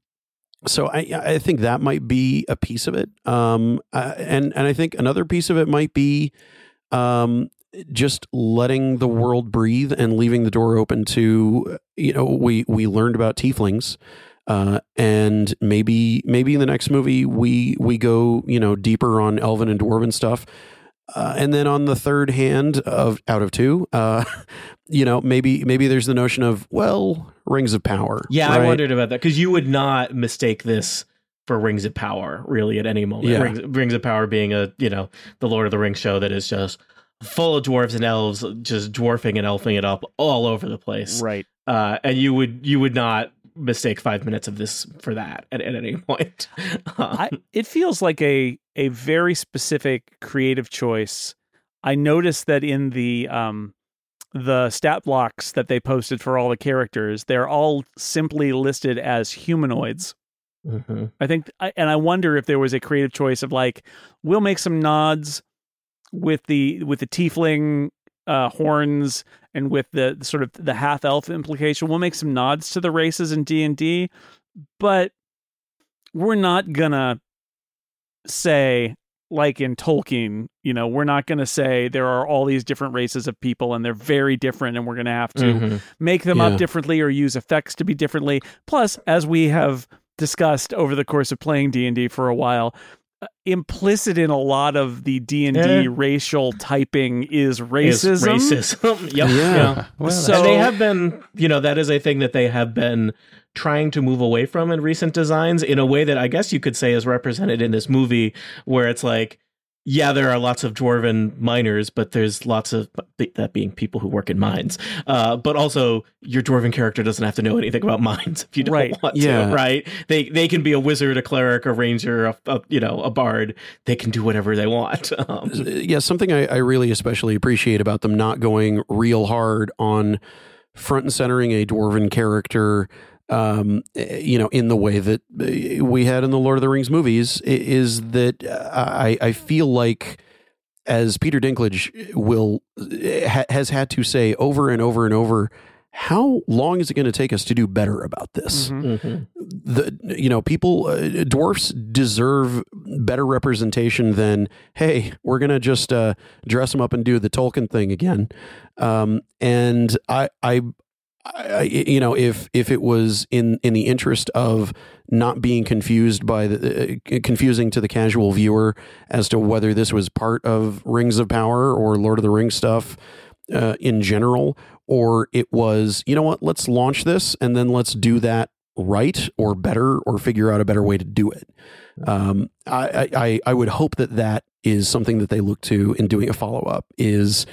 so I, I think that might be a piece of it. Um, uh, and, and I think another piece of it might be um, just letting the world breathe and leaving the door open to, you know, we, we learned about tieflings. Uh, and maybe, maybe in the next movie we, we go, you know, deeper on elven and dwarven stuff. Uh, and then on the third hand of out of two, uh, you know, maybe, maybe there's the notion of, well, Rings of Power. Yeah. Right? I wondered about that. 'Cause you would not mistake this for Rings of Power really at any moment. Yeah. Rings, Rings of Power being a, you know, the Lord of the Rings show that is just full of dwarves and elves, just dwarfing and elfing it up all over the place. Right. Uh, and you would, you would not mistake five minutes of this for that at, at any point. um, I, it feels like a a very specific creative choice. I noticed that in the um the stat blocks that they posted for all the characters, they're all simply listed as humanoids. Mm-hmm. I think, and I wonder if there was a creative choice of like, we'll make some nods with the with the tiefling uh, horns. And with the sort of the half elf implication, we'll make some nods to the races in D and D, but we're not gonna say, like in Tolkien, you know, we're not gonna say there are all these different races of people and they're very different, and we're gonna have to mm-hmm. make them yeah. up differently or use effects to be differently. Plus, as we have discussed over the course of playing D and D for a while, implicit in a lot of the D and D yeah. racial typing is racism. Is racism. yep. Yeah. yeah. Well, so and they have been, you know, that is a thing that they have been trying to move away from in recent designs in a way that I guess you could say is represented in this movie, where it's like, yeah, there are lots of dwarven miners, but there's lots of that being people who work in mines. Uh, but also, your dwarven character doesn't have to know anything about mines if you don't right. want yeah. to, right? They they can be a wizard, a cleric, a ranger, a, a you know, a bard. They can do whatever they want. Um, yeah, something I, I really especially appreciate about them not going real hard on front and centering a dwarven character um, you know, in the way that we had in the Lord of the Rings movies, is that I, I feel like, as Peter Dinklage will ha, has had to say over and over and over, how long is it going to take us to do better about this? Mm-hmm. Mm-hmm. The, you know, people, uh, dwarfs deserve better representation than, hey, we're going to just uh, dress them up and do the Tolkien thing again. Um, and I, I, I, you know, if if it was in, in the interest of not being confused by the uh, confusing to the casual viewer as to whether this was part of Rings of Power or Lord of the Rings stuff uh, in general, or it was, you know what, let's launch this and then let's do that right or better or figure out a better way to do it. Um, I, I, I would hope that that is something that they look to in doing a follow-up, is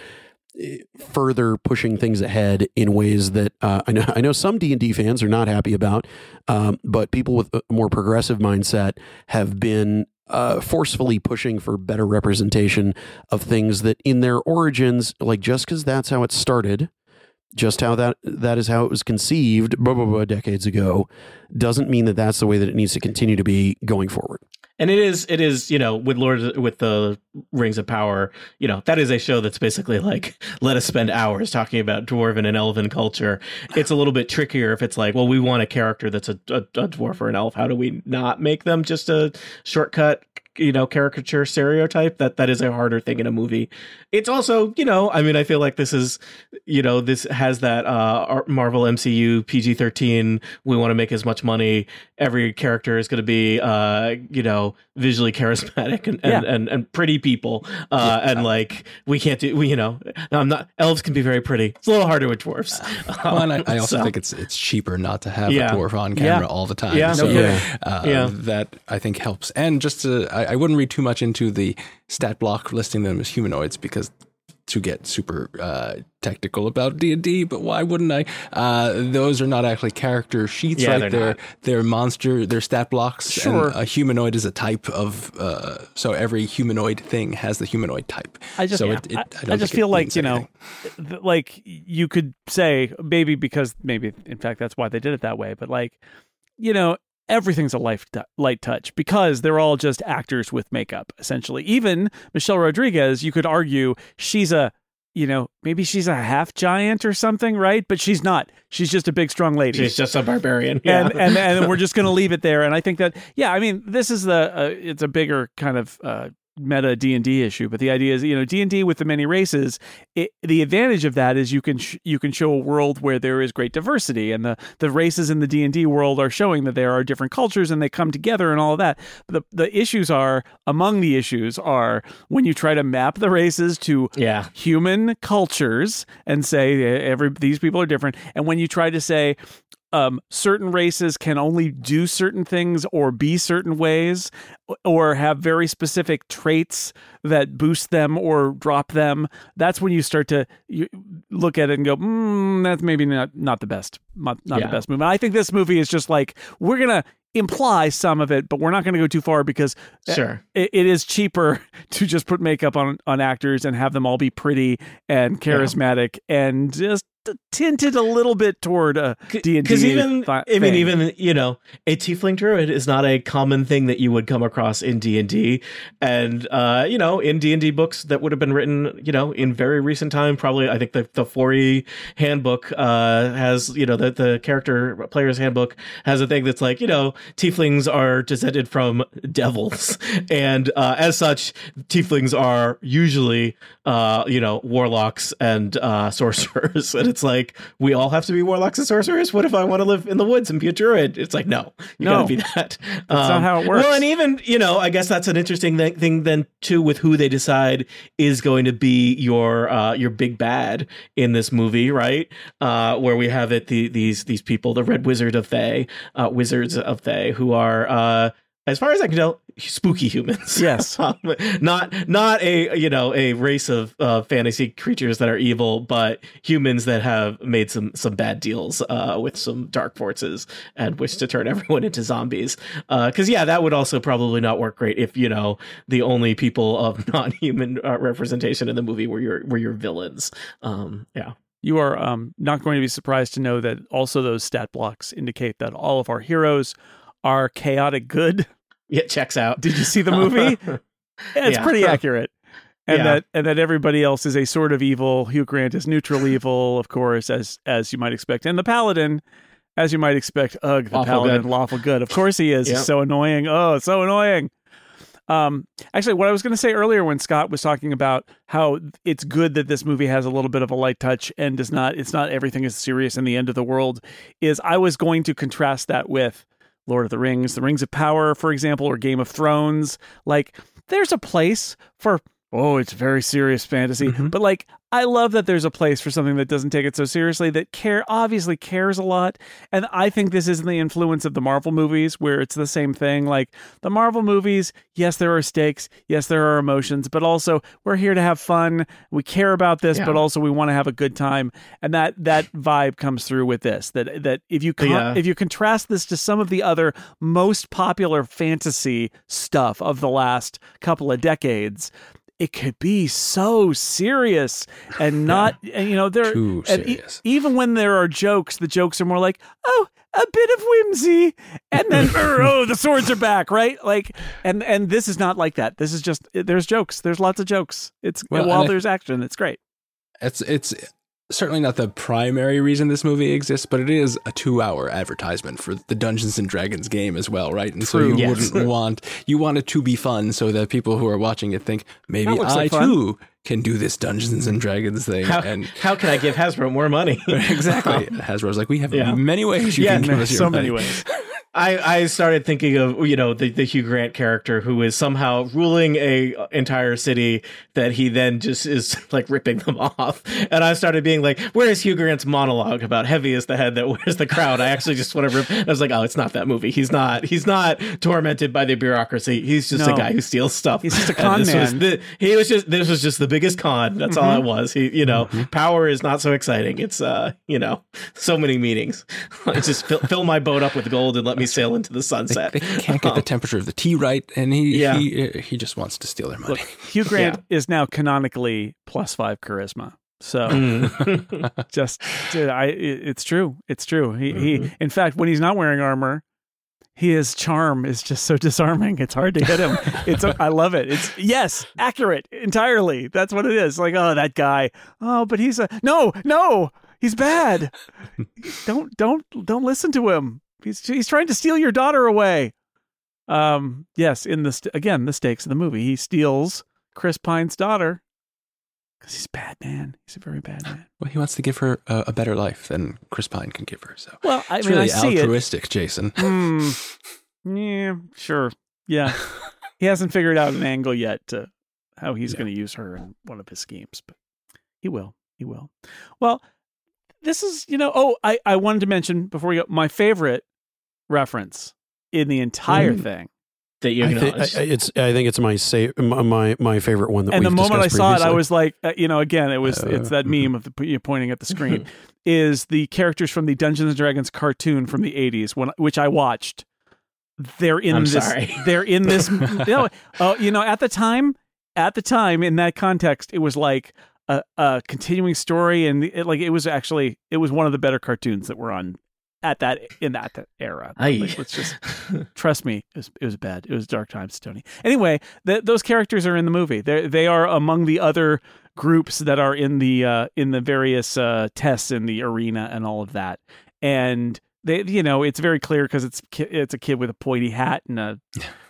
further pushing things ahead in ways that uh, I know I know some D and D fans are not happy about, um, but people with a more progressive mindset have been Uh, forcefully pushing for better representation of things that in their origins, like, just because that's how it started, just how that that is how it was conceived blah, blah, blah, decades ago, doesn't mean that that's the way that it needs to continue to be going forward. And it is, it is, you know, with Lord, with the Rings of Power, you know, that is a show that's basically like, let us spend hours talking about dwarven and elven culture. It's a little bit trickier if it's like, well, we want a character that's a, a, a dwarf or an elf. How do we not make them just a shortcut, you know, caricature stereotype? That that is a harder thing in a movie. It's also, you know, I mean, I feel like this is, you know, this has that uh, Marvel M C U P G thirteen. We want to make as much money. Every character is going to be, uh, you know, visually charismatic and and, yeah. and, and pretty people. Uh, yeah. And like, we can't do, we, you know, I'm not, elves can be very pretty. It's a little harder with dwarves. Well, um, and I, I also so. think it's it's cheaper not to have yeah. a dwarf on camera yeah. all the time. Yeah. So yeah. Uh, yeah. that I think helps. And just to, I, I wouldn't read too much into the stat block listing them as humanoids, because to get super uh, technical about D and D, but why wouldn't I? Uh, those are not actually character sheets, yeah, right? They're they're, they're monster, they're stat blocks. Sure. And a humanoid is a type of, uh, so every humanoid thing has the humanoid type. I just, so it, it, I, I I just feel like, you know, th- like you could say, maybe because, maybe in fact that's why they did it that way, but like, you know, everything's a life t- light touch because they're all just actors with makeup, essentially. Even Michelle Rodriguez, you could argue she's a, you know, maybe she's a half giant or something, right? But she's not. She's just a big, strong lady. She's just a barbarian. Yeah. And, and and we're just going to leave it there. And I think that, yeah, I mean, this is the, uh, it's a bigger kind of uh, meta D and D issue. But the idea is, you know, D and D with the many races, it, the advantage of that is you can sh- you can show a world where there is great diversity, and the, the races in the D and D world are showing that there are different cultures and they come together and all of that. But the the issues are, among the issues are when you try to map the races to yeah. human cultures and say every these people are different, and when you try to say Um, certain races can only do certain things or be certain ways or have very specific traits that boost them or drop them. That's when you start to you look at it and go, mm, that's maybe not, not the best, not, not yeah. the best movie. I think this movie is just like, we're going to imply some of it, but we're not going to go too far because sure. it, it is cheaper to just put makeup on, on actors and have them all be pretty and charismatic yeah. and just tinted a little bit toward a D and D. Because even, fi- I mean, even, you know, a tiefling druid is not a common thing that you would come across in D and D. And, uh, you know, in D and D books that would have been written, you know, in very recent time, probably, I think the, the four E handbook uh, has, you know, the, the character player's handbook has a thing that's like, you know, tieflings are descended from devils. And uh, as such, tieflings are usually, uh, you know, warlocks and uh, sorcerers. And it's like, we all have to be warlocks and sorcerers? What if I want to live in the woods and be a druid? It's like, no, you no, gotta be that. That's um, not how it works. Well, and even, you know, I guess that's an interesting th- thing then too, with who they decide is going to be your uh, your big bad in this movie, right? Uh, where we have it the, these these people, the Red Wizard of Thay, uh, Wizards of Thay, who are, uh, as far as I can tell, spooky humans. Yes. um, not not a, you know, a race of uh, fantasy creatures that are evil, but humans that have made some some bad deals uh, with some dark forces and wish to turn everyone into zombies. Because, uh, yeah, that would also probably not work great if, you know, the only people of non-human uh, representation in the movie were your were your villains. Um, yeah. you are um, not going to be surprised to know that also those stat blocks indicate that all of our heroes are chaotic good. It checks out. Did you see the movie? yeah, it's yeah. pretty accurate. And yeah. that and that everybody else is a sort of evil. Hugh Grant is neutral evil, of course, as as you might expect. And the Paladin, as you might expect, ugh, the lawful Paladin, good. lawful good. Of course he is. Yep. He's so annoying. Oh, it's so annoying. Um, actually, what I was going to say earlier when Scott was talking about how it's good that this movie has a little bit of a light touch and does not, it's not everything is serious and the end of the world, is I was going to contrast that with Lord of the Rings, the Rings of Power, for example, or Game of Thrones. Like, there's a place for, oh, it's very serious fantasy. Mm-hmm. But like, I love that there's a place for something that doesn't take it so seriously, that care obviously cares a lot. And I think this isn't the influence of the Marvel movies, where it's the same thing. Like the Marvel movies, yes, there are stakes. Yes, there are emotions, but also we're here to have fun. We care about this, yeah. but also we want to have a good time. And that, that vibe comes through with this, that, that if you, con- yeah. if you contrast this to some of the other most popular fantasy stuff of the last couple of decades, it could be so serious and not, yeah. and, you know, there. Too serious. E- even when there are jokes, the jokes are more like, oh, a bit of whimsy, and then oh, the swords are back, right? Like, and and this is not like that. This is just there's jokes. There's lots of jokes. It's well, while there's I, action, it's great. It's it's certainly not the primary reason this movie exists, but it is a two-hour advertisement for the Dungeons and Dragons game as well, right? And True. so you yes. wouldn't want you want it to be fun, so that people who are watching it think, maybe I like too can do this Dungeons and Dragons thing. How, and how can I give Hasbro more money? Exactly. Um, Hasbro's like, we have yeah. many ways you yeah, can give us your so money. many ways. I, I started thinking of, you know, the, the Hugh Grant character who is somehow ruling a entire city that he then just is like ripping them off. And I started being like, where is Hugh Grant's monologue about heavy is the head that wears the crown? I actually just want to rip. And I was like, oh, it's not that movie. He's not he's not tormented by the bureaucracy. He's just no. a guy who steals stuff. He's just a con man. Was the, he was just this was just the biggest con. That's mm-hmm. all it was. He, you know, mm-hmm. power is not so exciting. It's, uh, you know, so many meetings. just fill, fill my boat up with gold and let me He sail into the sunset. They, they can't get um, the temperature of the tea right, and he yeah. he he just wants to steal their money. Look, Hugh Grant yeah. is now canonically plus five charisma, so mm. just I it's true, it's true. He mm-hmm. he. In fact, when he's not wearing armor, his charm is just so disarming. It's hard to hit him. It's I love it. It's yes, accurate entirely. That's what it is. Like oh, that guy. Oh, but he's a no, no. He's bad. don't don't don't listen to him. He's he's trying to steal your daughter away. Um, yes, in the st- again the stakes of the movie, he steals Chris Pine's daughter because he's a bad man. He's a very bad man. Well, he wants to give her a, a better life than Chris Pine can give her. So, well, I it's mean, really I see altruistic, it. Jason. Mm, yeah, sure. Yeah, he hasn't figured out an angle yet to how he's yeah. going to use her in one of his schemes, but he will. He will. Well, this is you know. Oh, I I wanted to mention before we go my favorite reference in the entire mm. thing that you know I, I, it's I think it's my say my my favorite one that and we've the moment I saw previously. it I was like uh, you know again it was uh, it's that mm-hmm. meme of the, you pointing at the screen is the characters from the Dungeons and Dragons cartoon from the eighties when which I watched they're in I'm this sorry. they're in this you know, uh, you know at the time at the time in that context it was like a, a continuing story and it, like it was actually it was one of the better cartoons that were on At that in that era, like, let's just trust me. It was, it was bad. It was dark times, Tony. Anyway, th- those characters are in the movie. They they are among the other groups that are in the uh, in the various uh, tests in the arena and all of that. And they, you know, it's very clear because it's ki- it's a kid with a pointy hat and a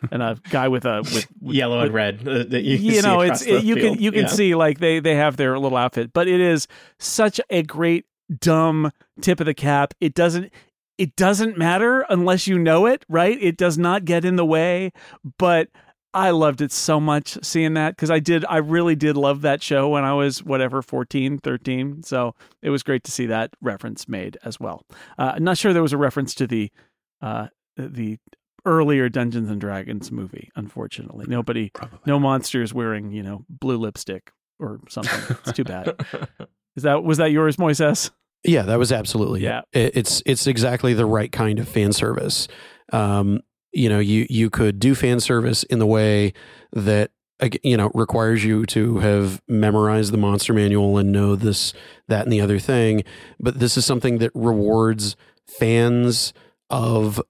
and a guy with a with, with yellow with, and red. Uh, that you you know, it's it, you field. can you can yeah. see like they they have their little outfit, but it is such a great. Dumb tip of the cap. It doesn't it doesn't matter unless you know it, right? It does not get in the way. But I loved it so much seeing that because I did I really did love that show when I was whatever fourteen, thirteen. So it was great to see that reference made as well. Uh, I'm not sure there was a reference to the uh, the earlier Dungeons and Dragons movie, unfortunately. Nobody Probably. no monsters wearing, you know, blue lipstick or something. It's too bad. Is that was that yours, Moises? Yeah, that was absolutely yeah. It. It's it's exactly the right kind of fan service. Um, you know, you you could do fan service in the way that you know, requires you to have memorized the monster manual and know this, that, and the other thing. But this is something that rewards fans of,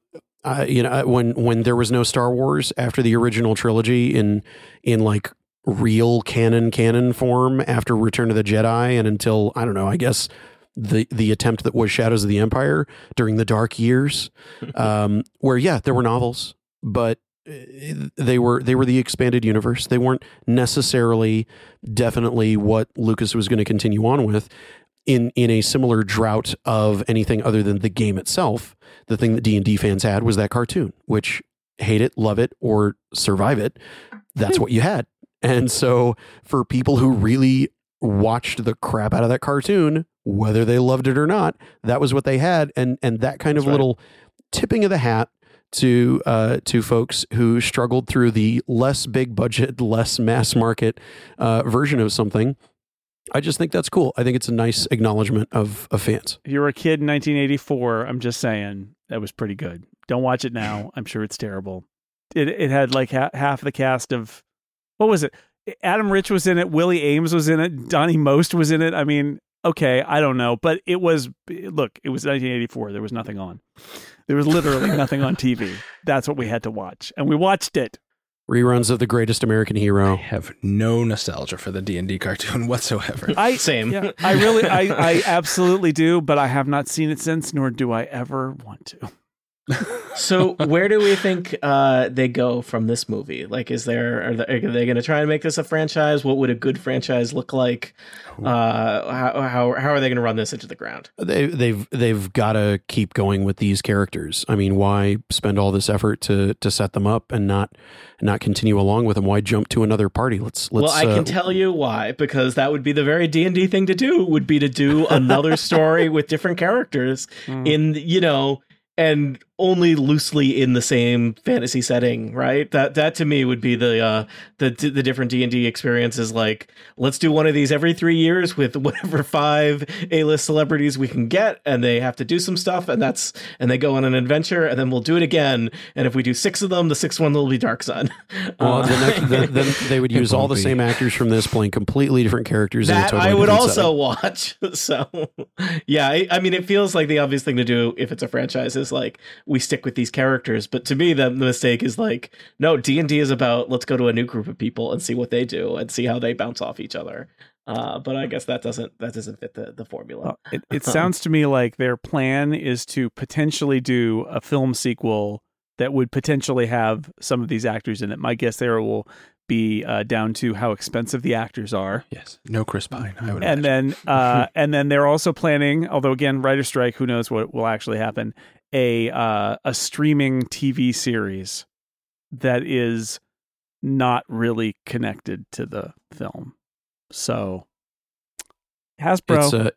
uh, you know, when, when there was no Star Wars after the original trilogy in, in like real canon canon form after Return of the Jedi. And until, I don't know, I guess the, the attempt that was Shadows of the Empire during the dark years, um, where, yeah, there were novels, but they were they were the expanded universe. They weren't necessarily definitely what Lucas was going to continue on with in in a similar drought of anything other than the game itself. The thing that D and D fans had was that cartoon, which hate it, love it, or survive it. That's what you had. And so for people who really watched the crap out of that cartoon, whether they loved it or not, that was what they had. And and that kind of That's right. little tipping of the hat to uh, to folks who struggled through the less big budget, less mass market uh, version of something. I just think that's cool. I think it's a nice acknowledgement of, of fans. If you were a kid in nineteen eighty-four, I'm just saying, that was pretty good. Don't watch it now. I'm sure it's terrible. It it had like ha- half the cast of, what was it? Adam Rich was in it. Willie Ames was in it. Donnie Most was in it. I mean, okay, I don't know, but it was, look, it was nineteen eighty-four. There was nothing on. There was literally nothing on T V. That's what we had to watch. And we watched it. Reruns of The Greatest American Hero. I have no nostalgia for the D and D cartoon whatsoever. I, Same. Yeah, I really, I, I absolutely do, but I have not seen it since, nor do I ever want to. So where do we think uh, they go from this movie? Like, is there are they, are they going to try and make this a franchise? What would a good franchise look like? Uh, how, how how are they going to run this into the ground? They, they've they've got to keep going with these characters. I mean, why spend all this effort to to set them up and not not continue along with them? Why jump to another party? Let's let's. Well, I can uh, tell you why, because that would be the very D and D thing to do. Would be to do another story with different characters mm. in you know. And only loosely in the same fantasy setting, right? That that to me would be the uh, the the different D and D experiences. Like, let's do one of these every three years with whatever five A-list celebrities we can get, and they have to do some stuff, and that's and they go on an adventure, and then we'll do it again. And if we do six of them, the sixth one will be Dark Sun. Well, uh, the next, the, the, they would use all the be. same actors from this playing completely different characters. That in a totally I would also setting. watch. So, yeah, I, I mean, it feels like the obvious thing to do if it's a franchise is like, we stick with these characters, but to me the, the mistake is like, no, D and D is about let's go to a new group of people and see what they do and see how they bounce off each other, uh but I guess that doesn't that doesn't fit the, the formula. It, it sounds to me like their plan is to potentially do a film sequel that would potentially have some of these actors in it. My guess there will be uh down to how expensive the actors are. Yes, no Chris Pine, I would and imagine. Then uh and then they're also planning, although again, writer strike, who knows what will actually happen, a uh, a streaming T V series that is not really connected to the film. So Hasbro, it's a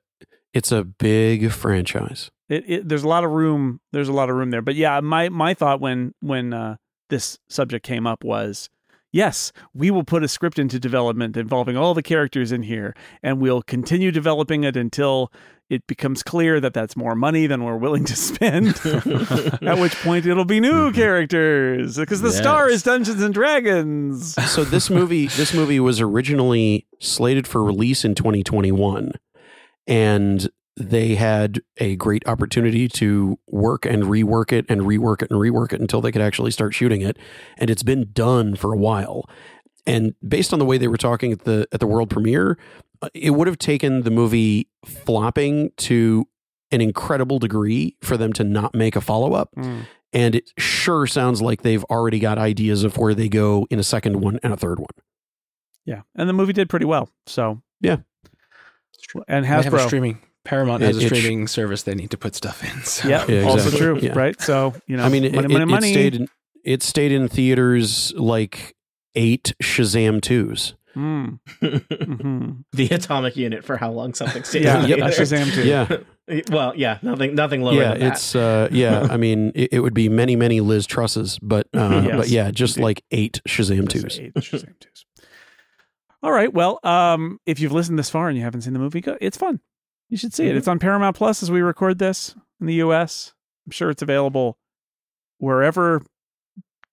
it's a big franchise. It, it there's a lot of room. There's a lot of room there. But yeah, my my thought when when uh, this subject came up was, yes, we will put a script into development involving all the characters in here, and we'll continue developing it until it becomes clear that that's more money than we're willing to spend, at which point it'll be new characters, because the yes. star is Dungeons and Dragons. So this movie, this movie was originally slated for release in twenty twenty-one, and they had a great opportunity to work and rework it and rework it and rework it until they could actually start shooting it. And it's been done for a while. And based on the way they were talking at the at the world premiere, it would have taken the movie flopping to an incredible degree for them to not make a follow-up. Mm. And it sure sounds like they've already got ideas of where they go in a second one and a third one. Yeah. And the movie did pretty well. So yeah. And Hasbro. They have a streaming. Paramount has it, a streaming sh- service they need to put stuff in. So. Yep. Yeah. Exactly. Also true. Yeah. Right. So, you know, I mean, it, money, it, money, it money. Stayed in, it stayed in theaters like eight Shazam twos. Mm. mm-hmm. The atomic unit for how long something stays yeah, in yep, Shazam two. Yeah. Well, yeah, nothing nothing lower yeah, than that. It's, uh, yeah, I mean, it, it would be many, many Liz Trusses, but, uh, yes. but yeah, just like eight Shazam twos. Eight Shazam twos. All right. Well, um, if you've listened this far and you haven't seen the movie, go, it's fun. You should see it. It's on Paramount Plus as we record this in the U S. I'm sure it's available wherever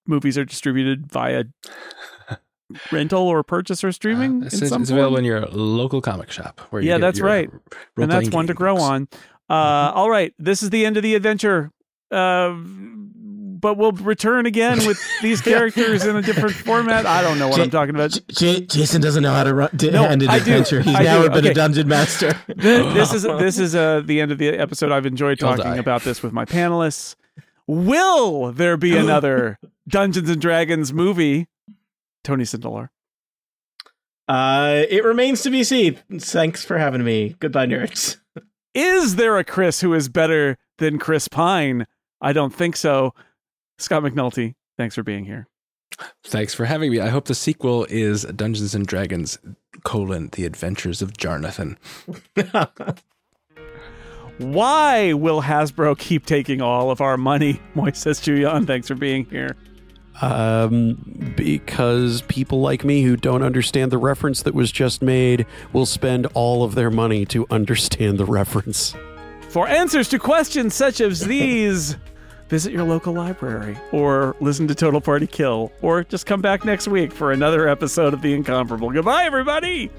movies are distributed via rental or purchase or streaming. Uh, it's it's available in your local comic shop. Where you yeah, that's right. And that's one to grow on. Uh, all right. This is the end of the adventure. Uh, but we'll return again with these characters in a different format. I don't know what J- I'm talking about. J- Jason doesn't know how to run, to no, end an I adventure. Do. He's I never do. been okay. a dungeon master. This is this is uh, the end of the episode. I've enjoyed talking about this with my panelists. Will there be another Dungeons and Dragons movie? Tony Sindelar. Uh, it remains to be seen. Thanks for having me. Goodbye, nerds. Is there a Chris who is better than Chris Pine? I don't think so. Scott McNulty, thanks for being here. Thanks for having me. I hope the sequel is Dungeons and Dragons colon The Adventures of Jarnathan. Why will Hasbro keep taking all of our money? Moises Tuyon, thanks for being here. Um, because people like me who don't understand the reference that was just made will spend all of their money to understand the reference. For answers to questions such as these, visit your local library or listen to Total Party Kill or just come back next week for another episode of The Incomparable. Goodbye, everybody!